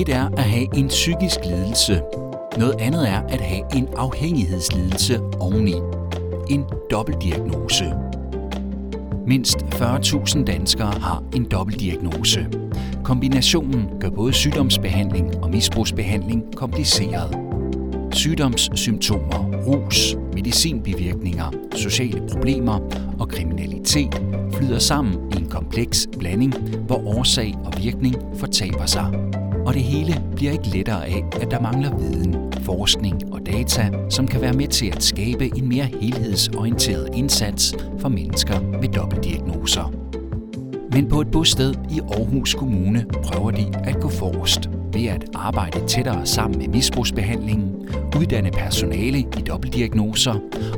Et er at have en psykisk lidelse. Noget andet er at have en afhængighedslidelse oveni. En dobbeltdiagnose. Mindst 40.000 danskere har en dobbeltdiagnose. Kombinationen gør både sygdomsbehandling og misbrugsbehandling kompliceret. Sygdomssymptomer, rus, medicinbivirkninger, sociale problemer og kriminalitet flyder sammen i en kompleks blanding, hvor årsag og virkning fortaber sig. Og det hele bliver ikke lettere af, at der mangler viden, forskning og data, som kan være med til at skabe en mere helhedsorienteret indsats for mennesker med dobbeltdiagnoser. Men på et bosted i Aarhus Kommune prøver de at gå forrest ved at arbejde tættere sammen med misbrugsbehandlingen, uddanne personale i dobbeltdiagnoser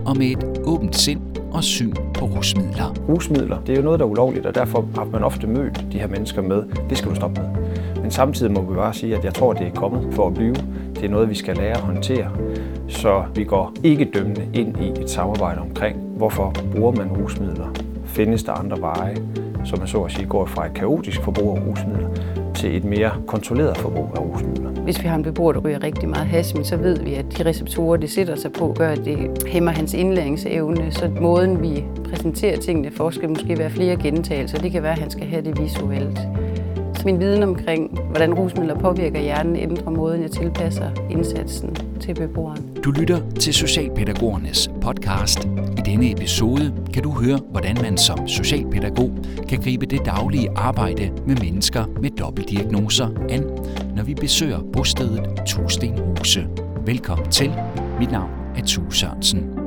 og med et åbent sind og syn på rusmidler. Rusmidler, det er jo noget, der er ulovligt, og derfor har man ofte mødt de her mennesker med, det skal du stoppe med. Men samtidig må vi bare sige, at jeg tror, det er kommet for at blive. Det er noget, vi skal lære at håndtere, så vi går ikke dømmende ind i et samarbejde omkring, hvorfor bruger man rusmidler, findes der andre veje, som man så at sige går fra et kaotisk forbrug af rusmidler til et mere kontrolleret forbrug af rusmidler. Hvis vi har en beboer, der ryger rigtig meget hash, så ved vi, at de receptorer, det sætter sig på, gør, at det hæmmer hans indlæringsevne. Så måden, vi præsenterer tingene for, skal måske være flere gentagelser. Det kan være, at han skal have det visuelt. Så min viden omkring, hvordan rusmidler påvirker hjernen, ændrer måden, jeg tilpasser indsatsen til beboeren. Du lytter til Socialpædagogernes podcast. I denne episode kan du høre, hvordan man som socialpædagog kan gribe det daglige arbejde med mennesker med dobbeltdiagnoser an, når vi besøger bostedet Tusindhuse. Velkommen til. Mit navn er Thu Sørensen.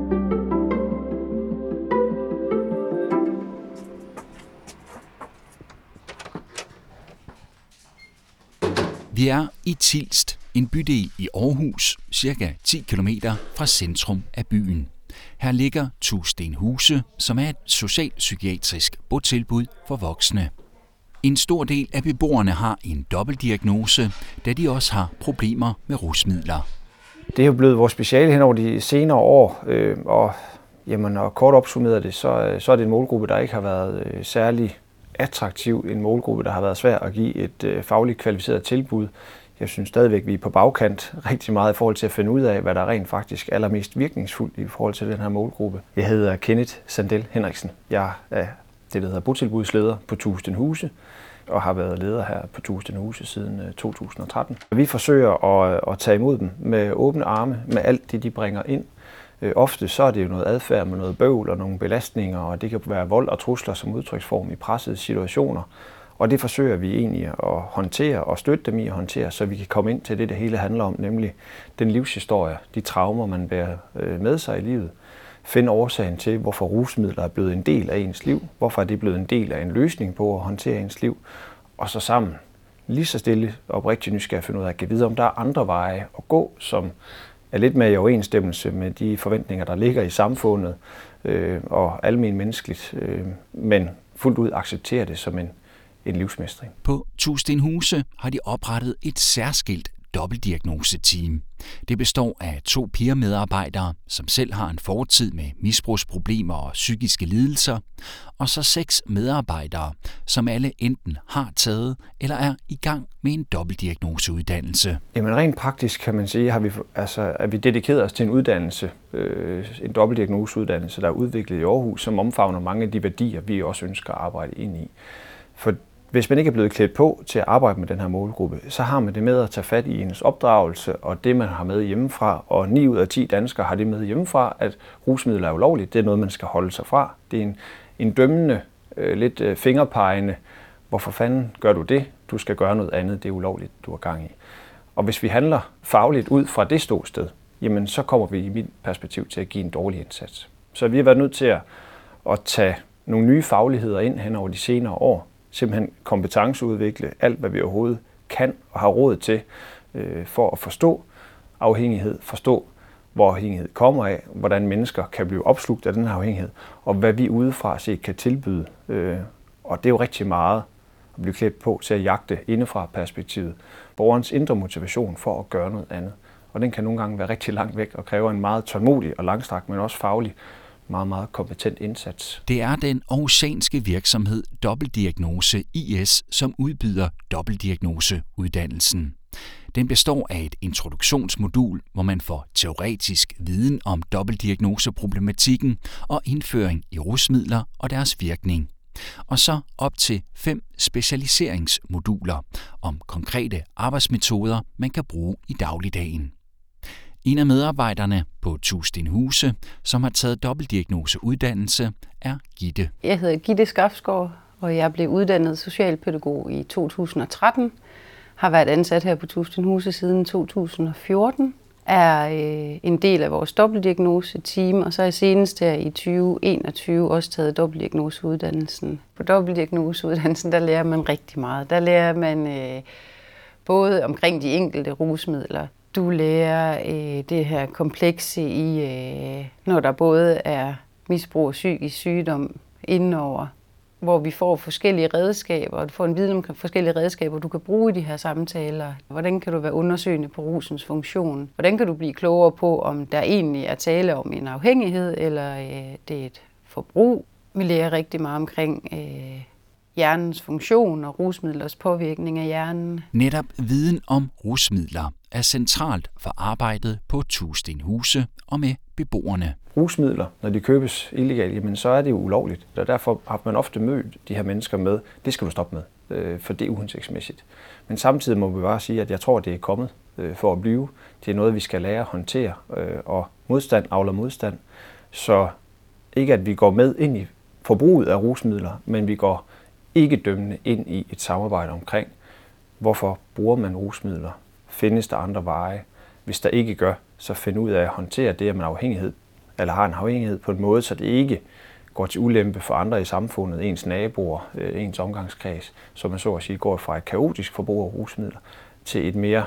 Vi er i Tilst, en bydel i Aarhus, cirka 10 km fra centrum af byen. Her ligger Tusindhuse, som er et socialpsykiatrisk botilbud for voksne. En stor del af beboerne har en dobbeltdiagnose, da de også har problemer med rusmidler. Det er jo blevet vores speciale hen over de senere år, og jamen, og kort opsummeret det, så er det en målgruppe, der ikke har været særlig attraktiv, en målgruppe, der har været svær at give et fagligt kvalificeret tilbud. Jeg synes stadigvæk, at vi er på bagkant rigtig meget i forhold til at finde ud af, hvad der rent faktisk allermest virkningsfuldt i forhold til den her målgruppe. Jeg hedder Kenneth Sandel Henriksen. Jeg er det, der hedder botilbudsleder på Tusindhuse og har været leder her på Tusindhuse siden 2013. Vi forsøger at tage imod dem med åbne arme, med alt det, de bringer ind. Ofte så er det jo noget adfærd med noget bøvl og nogle belastninger, og det kan være vold og trusler som udtryksform i pressede situationer. Og det forsøger vi egentlig at håndtere og støtte dem i at håndtere, så vi kan komme ind til det, det hele handler om, nemlig den livshistorie, de traumer, man bærer med sig i livet. Finde årsagen til, hvorfor rusmidler er blevet en del af ens liv, hvorfor er det blevet en del af en løsning på at håndtere ens liv, og så sammen lige så stille og oprigtigt nysgerrig finde ud af at give videre, om der er andre veje at gå, som er lidt mere i overensstemmelse med de forventninger, der ligger i samfundet og almen menneskeligt, men fuldt ud accepterer det som en livsmestring. På Tusindhuse har de oprettet et særskilt dobbeltdiagnoseteam. Det består af 2 peer-medarbejdere, som selv har en fortid med misbrugsproblemer og psykiske lidelser, og så 6 medarbejdere, som alle enten har taget eller er i gang med en dobbeltdiagnoseuddannelse. Jamen rent praktisk kan man sige, at vi dedikeret os til en uddannelse, en dobbeltdiagnoseuddannelse, der er udviklet i Aarhus, som omfavner mange af de værdier, vi også ønsker at arbejde ind i. For hvis man ikke er blevet klædt på til at arbejde med den her målgruppe, så har man det med at tage fat i ens opdragelse og det, man har med hjemmefra. Og 9 ud af 10 danskere har det med hjemmefra, at rusmidler er ulovligt. Det er noget, man skal holde sig fra. Det er en dømmende, lidt fingerpegende, hvorfor fanden gør du det? Du skal gøre noget andet, det er ulovligt, du har gang i. Og hvis vi handler fagligt ud fra det ståsted, jamen så kommer vi i mit perspektiv til at give en dårlig indsats. Så vi har været nødt til at tage nogle nye fagligheder ind hen over de senere år, simpelthen kompetenceudvikle alt, hvad vi overhovedet kan og har råd til for at forstå afhængighed, forstå, hvor afhængighed kommer af, hvordan mennesker kan blive opslugt af den her afhængighed, og hvad vi udefra set kan tilbyde. Og det er jo rigtig meget at blive klædt på til at jagte indefra perspektivet. Borgerens indre motivation for at gøre noget andet. Og den kan nogle gange være rigtig langt væk og kræver en meget tålmodig og langstrakt, men også faglig, meget, meget kompetent indsats. Det er den aarhusianske virksomhed Dobbeltdiagnose IS, som udbyder dobbeltdiagnoseuddannelsen. Den består af et introduktionsmodul, hvor man får teoretisk viden om dobbeltdiagnoseproblematikken og indføring i rusmidler og deres virkning. Og så op til 5 specialiseringsmoduler om konkrete arbejdsmetoder, man kan bruge i dagligdagen. En af medarbejderne på Tusindhuse, som har taget dobbeltdiagnoseuddannelse, er Gitte. Jeg hedder Gitte Skafsgaard, og jeg blev uddannet socialpædagog i 2013. Har været ansat her på Tusindhuse siden 2014. Er en del af vores dobbeltdiagnose-team, og så er senest her i 2021 også taget dobbeltdiagnoseuddannelsen. På dobbeltdiagnoseuddannelsen, der lærer man rigtig meget. Der lærer man både omkring de enkelte rusmidler. Du lærer det her komplekse i, når der både er misbrug og psykisk sygdom indenover, hvor vi får forskellige redskaber, og du får en viden om forskellige redskaber, du kan bruge i de her samtaler. Hvordan kan du være undersøgende på rusens funktion? Hvordan kan du blive klogere på, om der egentlig er tale om en afhængighed, eller det er et forbrug? Vi lærer rigtig meget omkring hjernens funktion og rusmidlers påvirkning af hjernen. Netop viden om rusmidler er centralt for arbejdet på Tusindhuse og med beboerne. Rusmidler, når de købes illegalt, jamen, så er det jo ulovligt. Og derfor har man ofte mødt de her mennesker med, det skal du stoppe med, for det er uhensigtsmæssigt. Men samtidig må vi bare sige, at jeg tror, det er kommet for at blive. Det er noget, vi skal lære at håndtere, og modstand avler modstand. Så ikke at vi går med ind i forbruget af rusmidler, men vi går ikke dømmende ind i et samarbejde omkring, hvorfor bruger man rusmidler? Findes der andre veje? Hvis der ikke gør, så find ud af at håndtere det, at man afhængighed, eller har en afhængighed på en måde, så det ikke går til ulempe for andre i samfundet, ens naboer, ens omgangskreds, så man så at sige går fra et kaotisk forbrug af rusmidler til et mere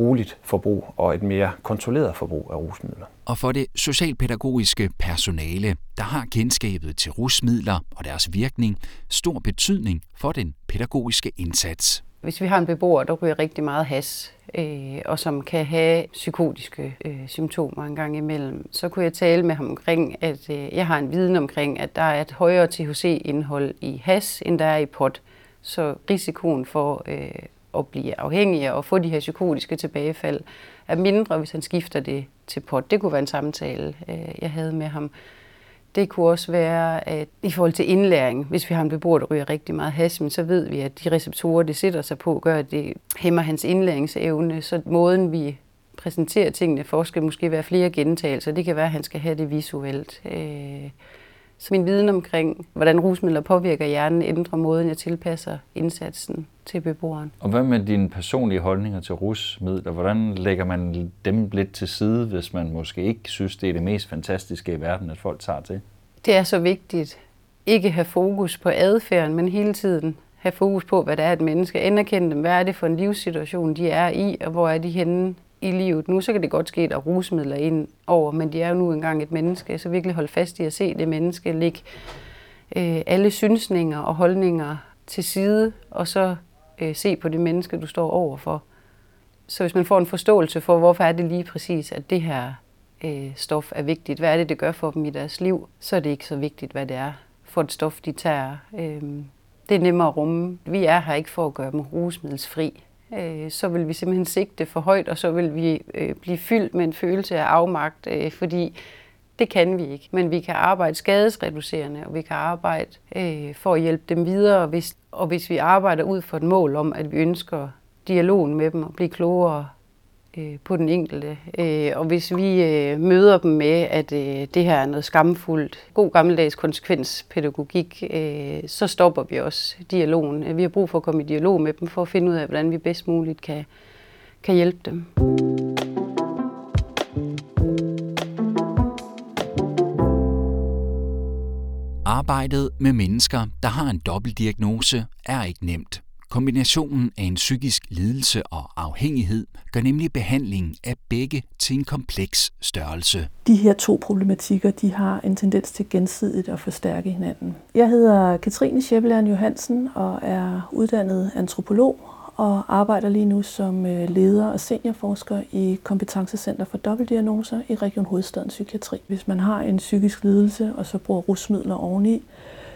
roligt forbrug og et mere kontrolleret forbrug af rusmidler. Og for det socialpædagogiske personale, der har kendskabet til rusmidler og deres virkning, stor betydning for den pædagogiske indsats. Hvis vi har en beboer, der ryger rigtig meget has, og som kan have psykotiske symptomer en gang imellem, så kunne jeg tale med ham omkring, at jeg har en viden omkring, at der er et højere THC-indhold i has, end der er i pot. Så risikoen for at blive afhængig og få de her psykotiske tilbagefald er mindre, hvis han skifter det til pot. Det kunne være en samtale, jeg havde med ham. Det kunne også være, at i forhold til indlæring, hvis vi har en beboer, der ryger rigtig meget hash, så ved vi, at de receptorer, det sætter sig på, gør, at det hæmmer hans indlæringsevne. Så måden, vi præsenterer tingene for, skal måske være flere gentagelser. Det kan være, at han skal have det visuelt. Så min viden omkring, hvordan rusmidler påvirker hjernen, ændrer måden, jeg tilpasser indsatsen til beboeren. Og hvad med dine personlige holdninger til rusmidler? Hvordan lægger man dem lidt til side, hvis man måske ikke synes, det er det mest fantastiske i verden, at folk tager til? Det er så vigtigt ikke at have fokus på adfærden, men hele tiden have fokus på, hvad det er, et menneske anerkender dem. Hvad er det for en livssituation, de er i, og hvor er de henne i livet? Nu så kan det godt ske, at der er rusmidler ind over, men de er jo nu engang et menneske, så virkelig holde fast i at se det menneske, lægge alle synsninger og holdninger til side, og så se på det menneske, du står overfor. Så hvis man får en forståelse for, hvorfor er det lige præcis, at det her stof er vigtigt, hvad er det, det gør for dem i deres liv, så er det ikke så vigtigt, hvad det er for et stof, de tager. Det er nemmere at rumme. Vi er her ikke for at gøre dem rusmiddelsfri. Så vil vi simpelthen sigte for højt, og så vil vi blive fyldt med en følelse af afmagt, fordi det kan vi ikke. Men vi kan arbejde skadesreducerende, og vi kan arbejde for at hjælpe dem videre, hvis vi arbejder ud for et mål om, at vi ønsker dialogen med dem og blive klogere på den enkelte. Og hvis vi møder dem med, at det her er noget skamfuldt, god gammeldags konsekvenspædagogik, så stopper vi også dialogen. Vi har brug for at komme i dialog med dem for at finde ud af, hvordan vi bedst muligt kan hjælpe dem. Arbejdet med mennesker, der har en dobbeltdiagnose, er ikke nemt. Kombinationen af en psykisk lidelse og afhængighed gør nemlig behandlingen af begge til en kompleks størrelse. De her to problematikker, de har en tendens til gensidigt at forstærke hinanden. Jeg hedder Katrine Schepelern Johansen og er uddannet antropolog og arbejder lige nu som leder og seniorforsker i Kompetencecenter for dobbeltdiagnoser i Region Hovedstaden Psykiatri. Hvis man har en psykisk lidelse og så bruger rusmidler oveni,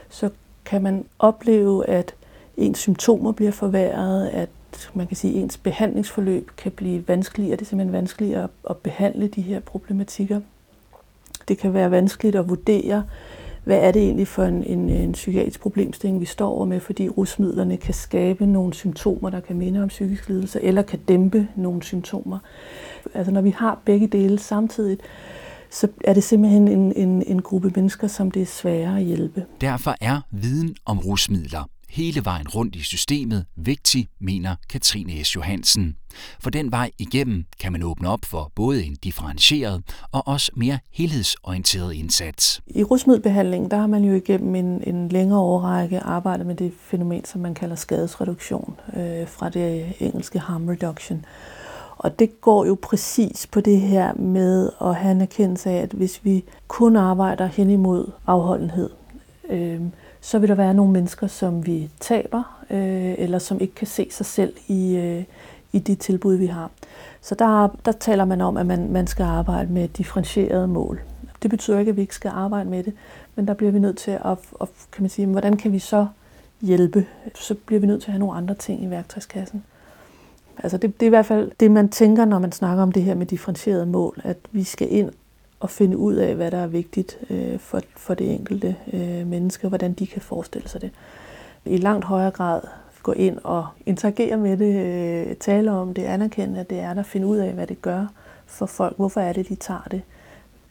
så kan man opleve, at ens symptomer bliver forværret, at man kan sige, ens behandlingsforløb kan blive vanskeligere. Det er simpelthen vanskeligere at behandle de her problematikker. Det kan være vanskeligt at vurdere, hvad er det egentlig for en psykiatrisk problemstilling, vi står over med, fordi rusmidlerne kan skabe nogle symptomer, der kan minde om psykisk lidelse, eller kan dæmpe nogle symptomer. Altså når vi har begge dele samtidig, så er det simpelthen en gruppe mennesker, som det er sværere at hjælpe. Derfor er viden om rusmidler hele vejen rundt i systemet vigtig, mener Katrine S. Johansen. For den vej igennem kan man åbne op for både en differentieret og også mere helhedsorienteret indsats. I rusmiddelbehandlingen der har man jo igennem en længere årrække arbejdet med det fænomen, som man kalder skadesreduktion, fra det engelske harm reduction. Og det går jo præcis på det her med at have en erkendelse af, at hvis vi kun arbejder hen imod afholdenhed, så vil der være nogle mennesker, som vi taber, eller som ikke kan se sig selv i de tilbud, vi har. Så der taler man om, at man skal arbejde med differentierede mål. Det betyder ikke, at vi ikke skal arbejde med det, men der bliver vi nødt til at kan man sige, hvordan kan vi så hjælpe? Så bliver vi nødt til at have nogle andre ting i værktøjskassen. Altså det er i hvert fald det, man tænker, når man snakker om det her med differentierede mål, at vi skal ind og finde ud af, hvad der er vigtigt for det enkelte menneske, og hvordan de kan forestille sig det. I langt højere grad gå ind og interagere med det, tale om det, anerkende, at det er der, finde ud af, hvad det gør for folk. Hvorfor er det, de tager det?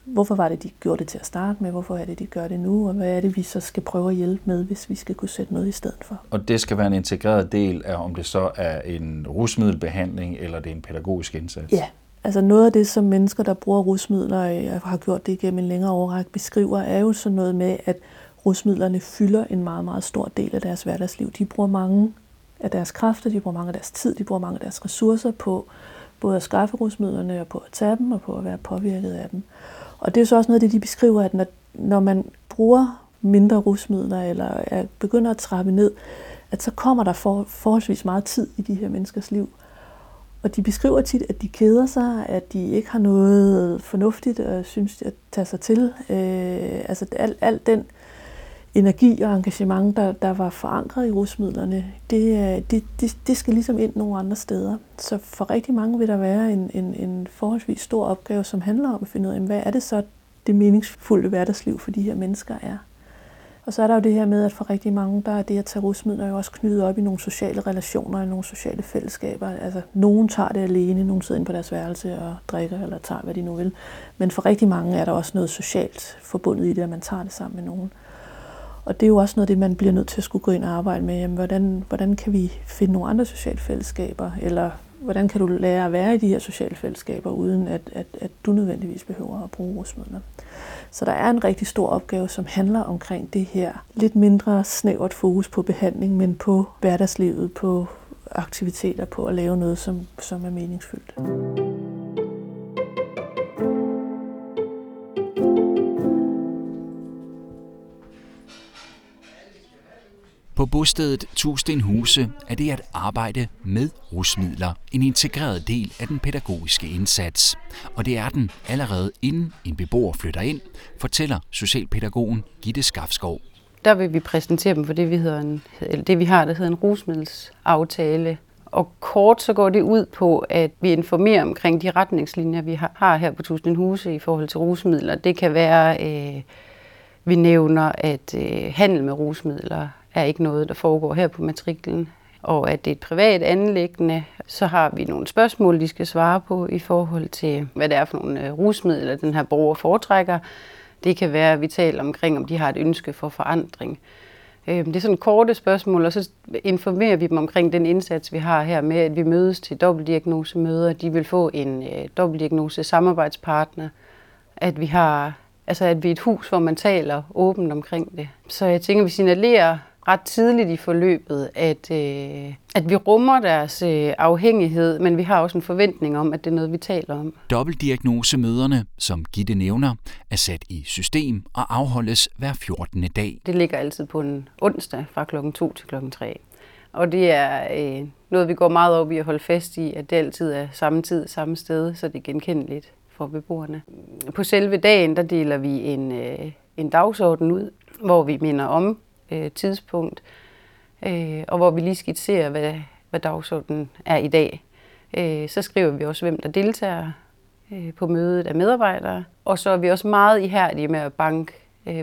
Hvorfor var det, de gjorde det til at starte med? Hvorfor er det, de gør det nu? Og hvad er det, vi så skal prøve at hjælpe med, hvis vi skal kunne sætte noget i stedet for? Og det skal være en integreret del af, om det så er en rusmiddelbehandling, eller det er en pædagogisk indsats? Ja. Altså noget af det, som mennesker, der bruger rusmidler og har gjort det igennem en længere årrække, beskriver, er jo sådan noget med, at rusmidlerne fylder en meget, meget stor del af deres hverdagsliv. De bruger mange af deres kræfter, de bruger mange af deres tid, de bruger mange af deres ressourcer på både at skaffe rusmidlerne og på at tage dem og på at være påvirket af dem. Og det er så også noget af det, de beskriver, at når man bruger mindre rusmidler eller begynder at trappe ned, at så kommer der forholdsvis meget tid i de her menneskers liv. Og de beskriver tit, at de keder sig, at de ikke har noget fornuftigt og synes at tage sig til. Altså al den energi og engagement, der var forankret i rusmidlerne, det skal ligesom ind nogle andre steder. Så for rigtig mange vil der være en forholdsvis stor opgave, som handler om at finde ud af, hvad er det så det meningsfulde hverdagsliv for de her mennesker er. Og så er der jo det her med, at for rigtig mange, der er det at tage rusmidler jo også knyttet op i nogle sociale relationer, i nogle sociale fællesskaber. Altså, nogen tager det alene, nogen sidder inde på deres værelse og drikker eller tager, hvad de nu vil. Men for rigtig mange er der også noget socialt forbundet i det, at man tager det sammen med nogen. Og det er jo også noget det, man bliver nødt til at skulle gå ind og arbejde med. Jamen, hvordan kan vi finde nogle andre sociale fællesskaber? Eller hvordan kan du lære at være i de her sociale fællesskaber, uden at du nødvendigvis behøver at bruge rusmidler? Så der er en rigtig stor opgave, som handler omkring det her lidt mindre snævert fokus på behandling, men på hverdagslivet, på aktiviteter, på at lave noget, som er meningsfyldt. På bostedet Tusindhuse er det at arbejde med rusmidler en integreret del af den pædagogiske indsats. Og det er den allerede inden en beboer flytter ind, fortæller socialpædagogen Gitte Skafsgaard. Der vil vi præsentere dem for det, vi har, der hedder en rusmiddelsaftale. Og kort så går det ud på, at vi informerer omkring de retningslinjer, vi har her på Tusindhuse i forhold til rusmidler. Det kan være, vi nævner, at handel med rusmidler er ikke noget, der foregår her på matriklen, og at det er et privat anliggende. Så har vi nogle spørgsmål, de skal svare på i forhold til, hvad det er for nogle rusmidler, den her borger foretrækker. Det kan være, at vi taler omkring, om de har et ønske for forandring. Det er sådan korte spørgsmål, og så informerer vi dem omkring den indsats, vi har her med, at vi mødes til dobbeltdiagnosemøder. De vil få en dobbeltdiagnose samarbejdspartner, at vi har, altså at vi er et hus, hvor man taler åbent omkring det. Så jeg tænker, vi signalerer ret tidligt i forløbet, at vi rummer deres afhængighed, men vi har også en forventning om, at det er noget, vi taler om. Dobbeltdiagnosemøderne, som Gitte nævner, er sat i system og afholdes hver 14. dag. Det ligger altid på en onsdag fra kl. 2 til kl. 3. Og det er noget, vi går meget op i at holde fast i, at det altid er samme tid, samme sted, så det er genkendeligt for beboerne. På selve dagen, der deler vi en dagsorden ud, hvor vi minder om tidspunkt, og hvor vi lige skitserer, hvad hvad dagsordenen er i dag. Så skriver vi også, hvem der deltager på mødet af medarbejdere. Og så er vi også meget ihærdige med at banke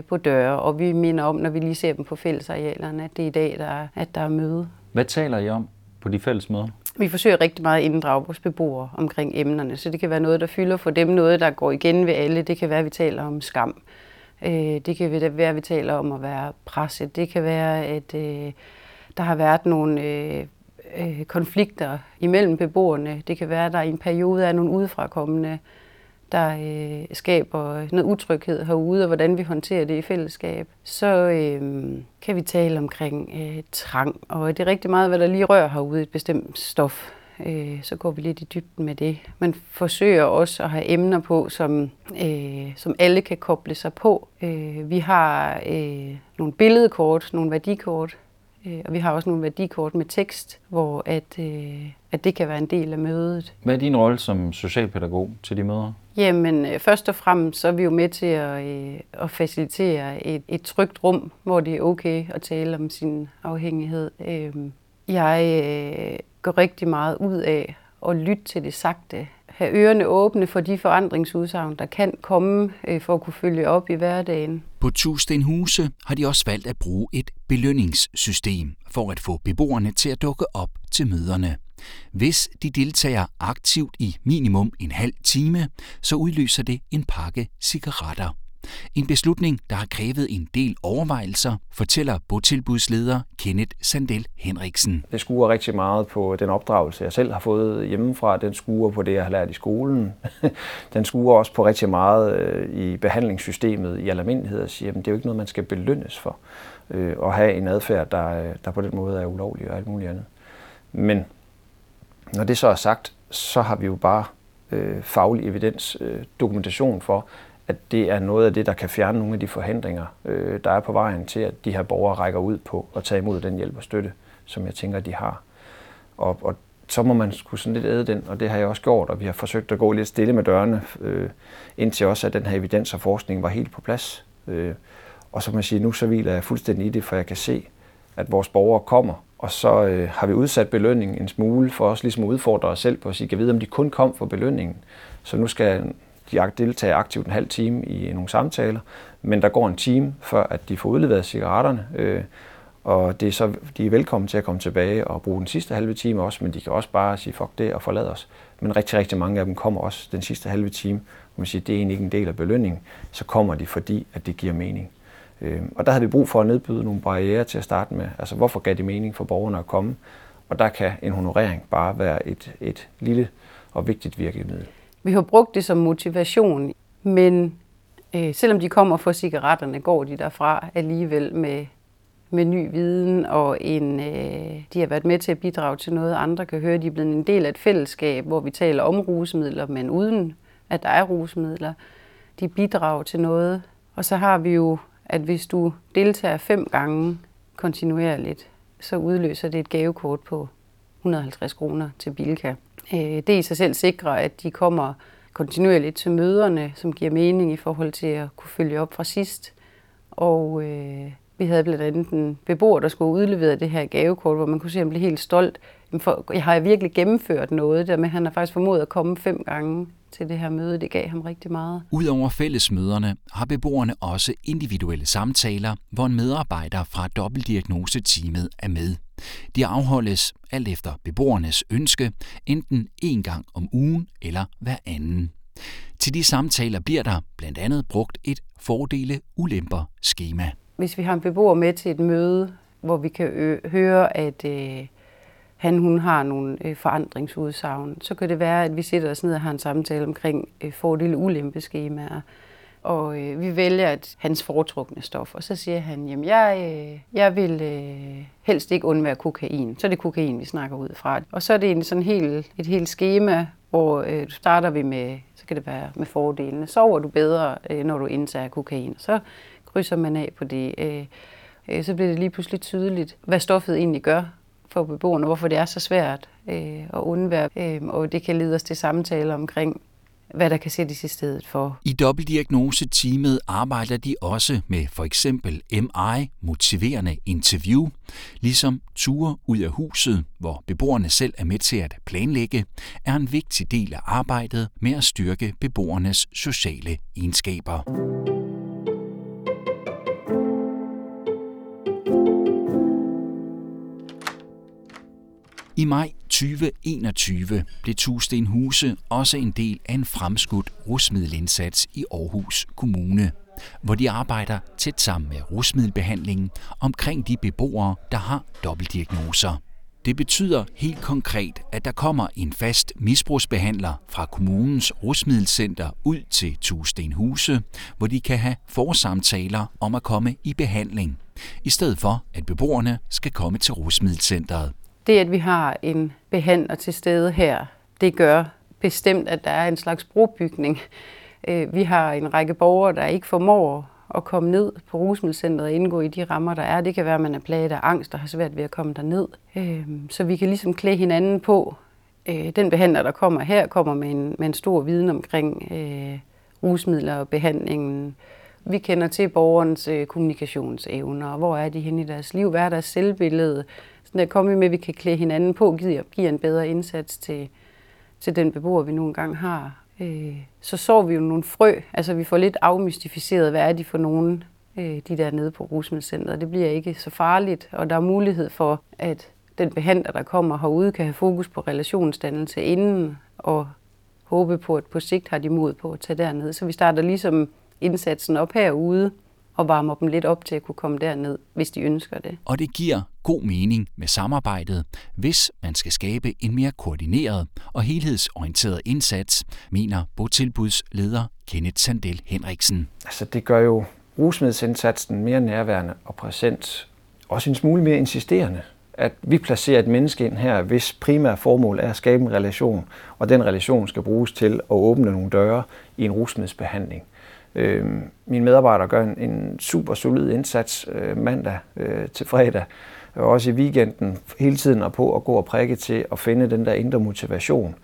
på døre, og vi minder om, når vi lige ser dem på fællesarealerne, at det er i dag, at der er møde. Hvad taler I om på de fælles møder? Vi forsøger rigtig meget at inddrage vores beboere omkring emnerne, så det kan være noget, der fylder for dem, noget, der går igen ved alle. Det kan være, at vi taler om skam. Det kan være, at vi taler om at være presset. Det kan være, at der har været nogle konflikter imellem beboerne. Det kan være, at der i en periode er nogle udefrakommende, der skaber noget utryghed herude, og hvordan vi håndterer det i fællesskab. Så kan vi tale omkring trang, og det er rigtig meget, hvad der lige rører herude, et bestemt stof. Så går vi lidt i dybden med det. Man forsøger også at have emner på, som alle kan koble sig på. Vi har nogle billedkort, nogle værdikort, og vi har også nogle værdikort med tekst, hvor at det kan være en del af mødet. Hvad er din rolle som socialpædagog til de møder? Jamen, først og fremmest så er vi jo med til at facilitere et trygt rum, hvor det er okay at tale om sin afhængighed. Jeg går rigtig meget ud af at lytte til det sagte. Have ørerne åbne for de forandringsudsagn, der kan komme, for at kunne følge op i hverdagen. På Tusindhuse har de også valgt at bruge et belønningssystem for at få beboerne til at dukke op til møderne. Hvis de deltager aktivt i minimum en halv time, så udløser det en pakke cigaretter. En beslutning, der har krævet en del overvejelser, fortæller botilbudsleder Kenneth Sandel Henriksen. Det skuer rigtig meget på den opdragelse, jeg selv har fået hjemmefra. Den skuer på det, jeg har lært i skolen. Den skuer også på rigtig meget i behandlingssystemet i almindelighed og siger, at det er jo ikke noget, man skal belønnes for. At have en adfærd, der på den måde er ulovlig og alt muligt andet. Men når det så er sagt, så har vi jo bare faglig evidens, dokumentation for, at det er noget af det, der kan fjerne nogle af de forhindringer, der er på vejen til, at de her borgere rækker ud på at tage imod den hjælp og støtte, som jeg tænker, de har. Og så må man skulle sådan lidt æde den, og det har jeg også gjort, og vi har forsøgt at gå lidt stille med dørene, indtil også, at den her evidens og forskning var helt på plads. Og så må man sige, nu så hviler jeg fuldstændig i det, for jeg kan se, at vores borgere kommer, og så har vi udsat belønningen en smule for os ligesom at udfordre os selv på at sige, kan vide, om de kun kom for belønningen, så nu skal de deltager aktivt en halv time i nogle samtaler, men der går en time, før at de får udleveret cigaretterne, og det er så, de er velkommen til at komme tilbage og bruge den sidste halve time også, men de kan også bare sige, fuck det, og forlade os. Men rigtig, rigtig mange af dem kommer også den sidste halve time, og man siger, det er egentlig ikke en del af belønningen, så kommer de, fordi at det giver mening. Og der havde vi brug for at nedbyde nogle barrierer til at starte med, altså hvorfor gav det mening for borgerne at komme, og der kan en honorering bare være et lille og vigtigt virkemiddel. Vi har brugt det som motivation, men selvom de kommer for cigaretterne, går de derfra alligevel med ny viden, og de har været med til at bidrage til noget, andre kan høre. De er blevet en del af et fællesskab, hvor vi taler om rusmidler, men uden at der er rusmidler. De bidrager til noget, og så har vi jo, at hvis du deltager 5 gange kontinuerligt, så udløser det et gavekort på 150 kroner til Bilka. Det i sig selv sikrer, at de kommer kontinuerligt til møderne, som giver mening i forhold til at kunne følge op fra sidst. Og vi havde blandt andet en beboer, der skulle udlevere det her gavekort, hvor man kunne se, at han blev helt stolt. Jeg har virkelig gennemført noget, dermed han har faktisk formået at komme 5 gange til det her møde. Det gav ham rigtig meget. Udover fællesmøderne har beboerne også individuelle samtaler, hvor en medarbejder fra dobbeltdiagnoseteamet er med. De afholdes alt efter beboernes ønske, enten 1 gang om ugen eller hver anden. Til de samtaler bliver der blandt andet brugt et fordele-ulemper-skema. Hvis vi har en beboer med til et møde, hvor vi kan høre, at hun har nogle forandringsudsagn, så kan det være, at vi sætter os ned og har en samtale omkring fordele-ulempe-skemaer. Og vi vælger hans foretrukne stof, og så siger han, jamen jeg vil helst ikke undvære kokain. Så er det kokain, vi snakker ud fra. Og så er det et helt skema, hvor starter vi med, så kan det være med fordelene. Sover du bedre, når du indtager kokain? Så krydser man af på det. Så bliver det lige pludselig tydeligt, hvad stoffet egentlig gør for beboerne, hvorfor det er så svært at undvære. Og det kan lede os til samtaler omkring hvad der kan sættes i stedet for. I dobbeltdiagnoseteamet arbejder de også med for eksempel MI, motiverende interview, ligesom ture ud af huset, hvor beboerne selv er med til at planlægge, er en vigtig del af arbejdet med at styrke beboernes sociale egenskaber. I maj 2021 blev Tusindhuse også en del af en fremskudt rusmiddelindsats i Aarhus Kommune, hvor de arbejder tæt sammen med rusmiddelbehandlingen omkring de beboere, der har dobbeltdiagnoser. Det betyder helt konkret, at der kommer en fast misbrugsbehandler fra kommunens rusmiddelcenter ud til Tusindhuse, hvor de kan have forsamtaler om at komme i behandling, i stedet for at beboerne skal komme til rusmiddelcenteret. Det, at vi har en behandler til stede her, det gør bestemt, at der er en slags brobygning. Vi har en række borgere, der ikke formår at komme ned på rusmiddelcenteret og indgå i de rammer, der er. Det kan være, at man er plaget af angst og har svært ved at komme derned. Så vi kan ligesom klæde hinanden på. Den behandler, der kommer her, kommer med en stor viden omkring rusmidler og behandlingen. Vi kender til borgerens kommunikationsevner. Hvor er de henne i deres liv? Hvad er deres selvbillede? Der kommer med, at vi kan klæde hinanden på og give en bedre indsats til den beboer, vi nogle gange har. Så sår vi jo nogle frø. Altså, vi får lidt afmystificeret, hvad er de for nogen, de der nede på rusmiddelcenteret. Det bliver ikke så farligt, og der er mulighed for, at den behandler, der kommer herude, kan have fokus på relationsdannelse inden, og håbe på, at på sigt har de mod på at tage derned. Så vi starter ligesom indsatsen op herude, og varmer dem lidt op til at kunne komme derned, hvis de ønsker det. Og det giver god mening med samarbejdet, hvis man skal skabe en mere koordineret og helhedsorienteret indsats, mener botilbudsleder Kenneth Sandel Henriksen. Altså, det gør jo rusmiddelsindsatsen mere nærværende og præsent, også en smule mere insisterende, at vi placerer et menneske ind her, hvis primære formål er at skabe en relation, og den relation skal bruges til at åbne nogle døre i en rusmiddelsbehandling. Mine medarbejdere gør en super solid indsats mandag til fredag, og også i weekenden hele tiden er på at gå og prikke til at finde den der indre motivation.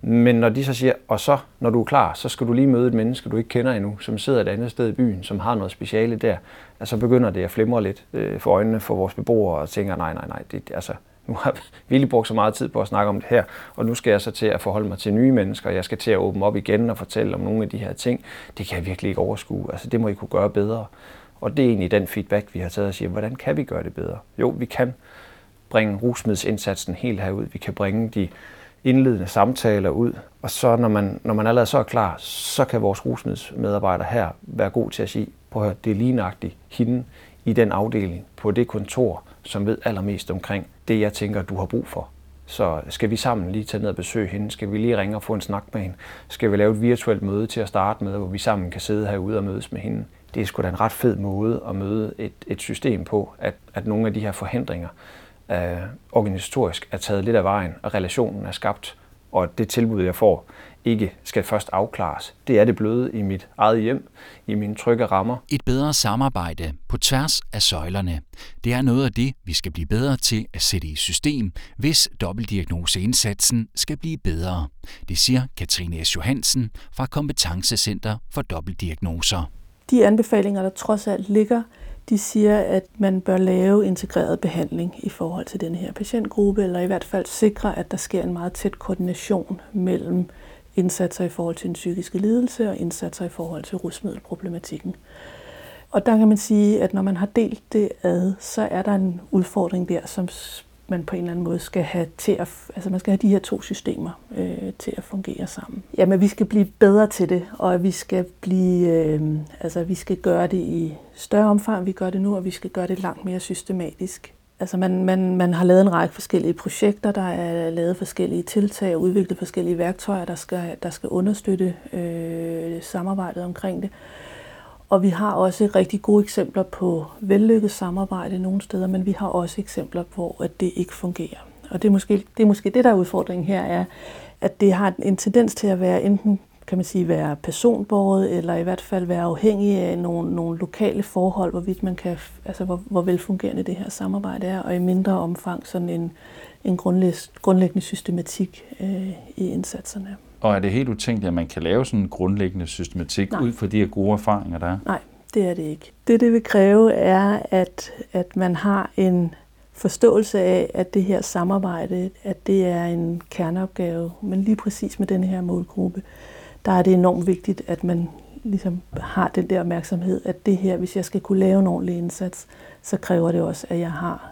Men når de så siger, og så når du er klar, så skal du lige møde et menneske, du ikke kender endnu, som sidder et andet sted i byen, som har noget speciale der, så begynder det at flimre lidt for øjnene for vores beboere og tænker, nej, det, altså, nu har vi lige brugt så meget tid på at snakke om det her, og nu skal jeg så til at forholde mig til nye mennesker, jeg skal til at åbne op igen og fortælle om nogle af de her ting. Det kan jeg virkelig ikke overskue, altså det må I kunne gøre bedre. Og det er egentlig den feedback, vi har taget og siger, hvordan kan vi gøre det bedre? Jo, vi kan bringe rusmiddelsindsatsen helt herud, vi kan bringe de indledende samtaler ud, og så når man allerede så er klar, så kan vores rusmiddelsmedarbejdere her være god til at sige, prøv at høre, det er lige nøjagtigt hende i den afdeling på det kontor, som ved allermest omkring det, jeg tænker, du har brug for. Så skal vi sammen lige tage ned og besøge hende? Skal vi lige ringe og få en snak med hende? Skal vi lave et virtuelt møde til at starte med, hvor vi sammen kan sidde herude og mødes med hende? Det er sgu da en ret fed måde at møde et system på, at nogle af de her forhindringer organisatorisk er taget lidt af vejen, og relationen er skabt, og det tilbud, jeg får, ikke skal først afklares. Det er det bløde i mit eget hjem, i mine trygge rammer. Et bedre samarbejde på tværs af søjlerne. Det er noget af det, vi skal blive bedre til at sætte i system, hvis dobbeltdiagnoseindsatsen skal blive bedre. Det siger Katrine S. Johansen fra Kompetencecenter for dobbeltdiagnoser. De anbefalinger, der trods alt ligger, de siger, at man bør lave integreret behandling i forhold til denne her patientgruppe, eller i hvert fald sikre, at der sker en meget tæt koordination mellem indsatser i forhold til den psykiske lidelse og indsatser i forhold til rusmiddelproblematikken. Og der kan man sige, at når man har delt det ad, så er der en udfordring der, som man på en eller anden måde skal have til at, altså man skal have de her to systemer til at fungere sammen. Jamen, vi skal blive bedre til det, og vi skal blive, vi skal gøre det i større omfang, vi gør det nu, og vi skal gøre det langt mere systematisk. Altså man har lavet en række forskellige projekter, der er lavet forskellige tiltag og udviklet forskellige værktøjer, der skal understøtte samarbejdet omkring det. Og vi har også rigtig gode eksempler på vellykket samarbejde nogle steder, men vi har også eksempler på, at det ikke fungerer. Og det er måske det, der er udfordringen her, er, at det har en tendens til at være enten, kan man sige, være personbåret, eller i hvert fald være afhængig af nogle lokale forhold, hvorvidt man kan, altså hvor velfungerende det her samarbejde er, og i mindre omfang sådan en grundlæggende systematik i indsatserne. Og er det helt utænkeligt, at man kan lave sådan en grundlæggende systematik ud fra de her gode erfaringer, der er? Nej, det er det ikke. Det vil kræve, er, at man har en forståelse af, at det her samarbejde, at det er en kerneopgave. Men lige præcis med denne her målgruppe, der er det enormt vigtigt, at man ligesom har den der opmærksomhed, at det her, hvis jeg skal kunne lave en ordentlig indsats, så kræver det også, at jeg har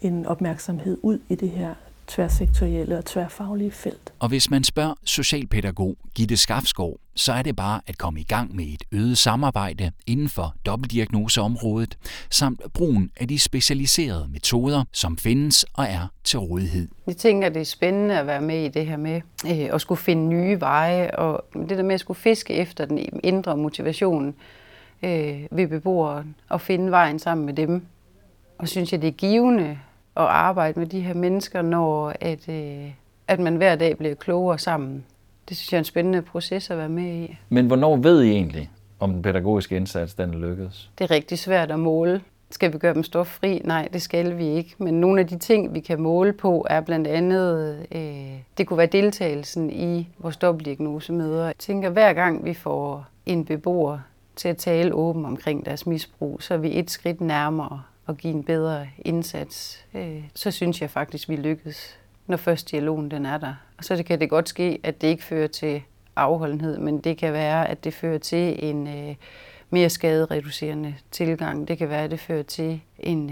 en opmærksomhed ud i det her tværsektorielle og tværfaglige felt. Og hvis man spørger socialpædagog Gitte Skafsgaard, så er det bare at komme i gang med et øget samarbejde inden for dobbeltdiagnoseområdet, samt brugen af de specialiserede metoder, som findes og er til rådighed. Jeg tænker, det er spændende at være med i det her med at skulle finde nye veje, og det der med at skulle fiske efter den indre motivation ved beboeren og finde vejen sammen med dem. Og synes jeg, det er givende at arbejde med de her mennesker, når at man hver dag bliver klogere sammen. Det synes jeg er en spændende proces at være med i. Men hvornår ved I egentlig, om den pædagogiske indsats den er lykkedes? Det er rigtig svært at måle. Skal vi gøre dem stoffri? Nej, det skal vi ikke. Men nogle af de ting, vi kan måle på, er blandt andet, det kunne være deltagelsen i vores dobbeltdiagnosemøder. Jeg tænker, hver gang vi får en beboer til at tale åben omkring deres misbrug, så er vi et skridt nærmere og give en bedre indsats, så synes jeg faktisk, vi lykkes, når først dialogen den er der. Og så kan det godt ske, at det ikke fører til afholdenhed, men det kan være, at det fører til en mere skadereducerende tilgang. Det kan være, at det fører til en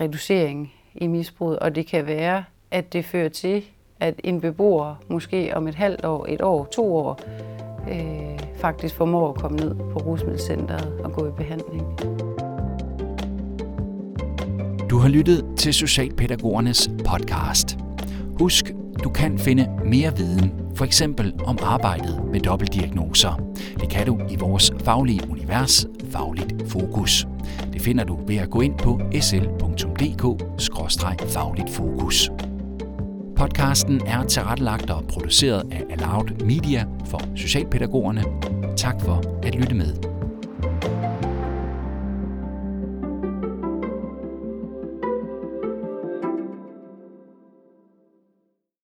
reducering i misbruget, og det kan være, at det fører til, at en beboer måske om et halvt år, et år, 2 år, faktisk formår at komme ned på rusmiddelcenteret og gå i behandling. Du har lyttet til Socialpædagogernes podcast. Husk, du kan finde mere viden, for eksempel om arbejdet med dobbeltdiagnoser. Det kan du i vores faglige univers, Fagligt Fokus. Det finder du ved at gå ind på sl.dk/fagligtfokus. Podcasten er tilrettelagt og produceret af Aloud Media for Socialpædagogerne. Tak for at lytte med.